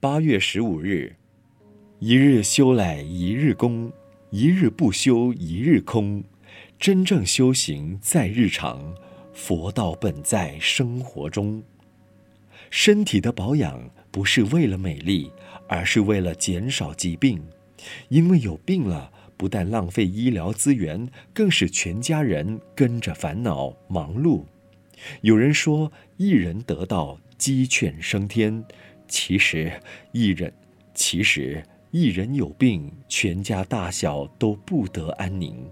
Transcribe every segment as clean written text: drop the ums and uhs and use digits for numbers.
8月15日，一日修来一日功，一日不修一日空。真正修行在日常，佛道本在生活中。身体的保养不是为了美丽，而是为了减少疾病。因为有病了，不但浪费医疗资源，更使全家人跟着烦恼忙碌。有人说一人得道，鸡犬升天。其实一人有病，全家大小都不得安宁。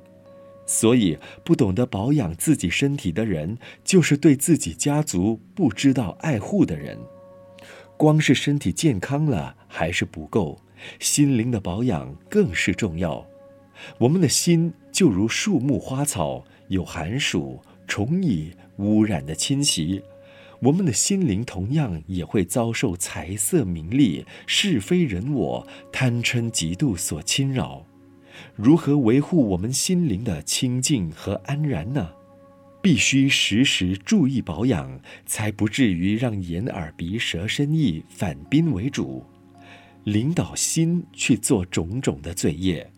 所以不懂得保养自己身体的人，就是对自己家族不知道爱护的人。光是身体健康了还是不够，心灵的保养更是重要。我们的心就如树木花草，有寒暑、虫蚁、污染的侵袭，我们的心灵同样也会遭受财色名利、是非人我、贪嗔嫉妒所侵扰。如何维护我们心灵的清净和安然呢？必须时时注意保养，才不至于让眼耳鼻舌身意反宾为主，领导心去做种种的罪业。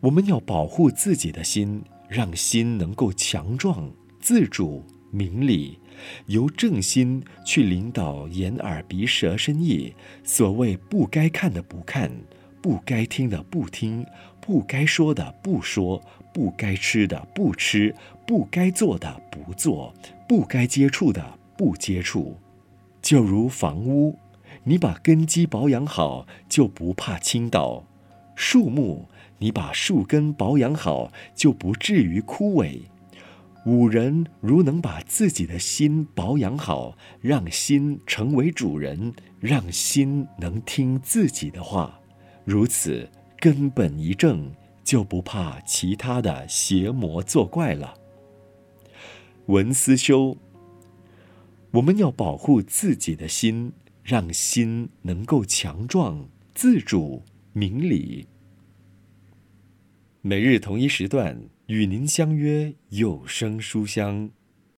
我们要保护自己的心，让心能够强壮、自主、明理，由正心去领导眼耳鼻舌身意。所谓不该看的不看，不该听的不听，不该说的不说，不该吃的不吃，不该做的不做，不该接触的不接触。就如房屋，你把根基保养好，就不怕倾倒；树木，你把树根保养好，就不至于枯萎。吾人如能把自己的心保养好，让心成为主人，让心能听自己的话，如此根本一正，就不怕其他的邪魔作怪了。文思修，我们要保护自己的心，让心能够强壮、自主、明理。每日同一时段与您相约有声书香。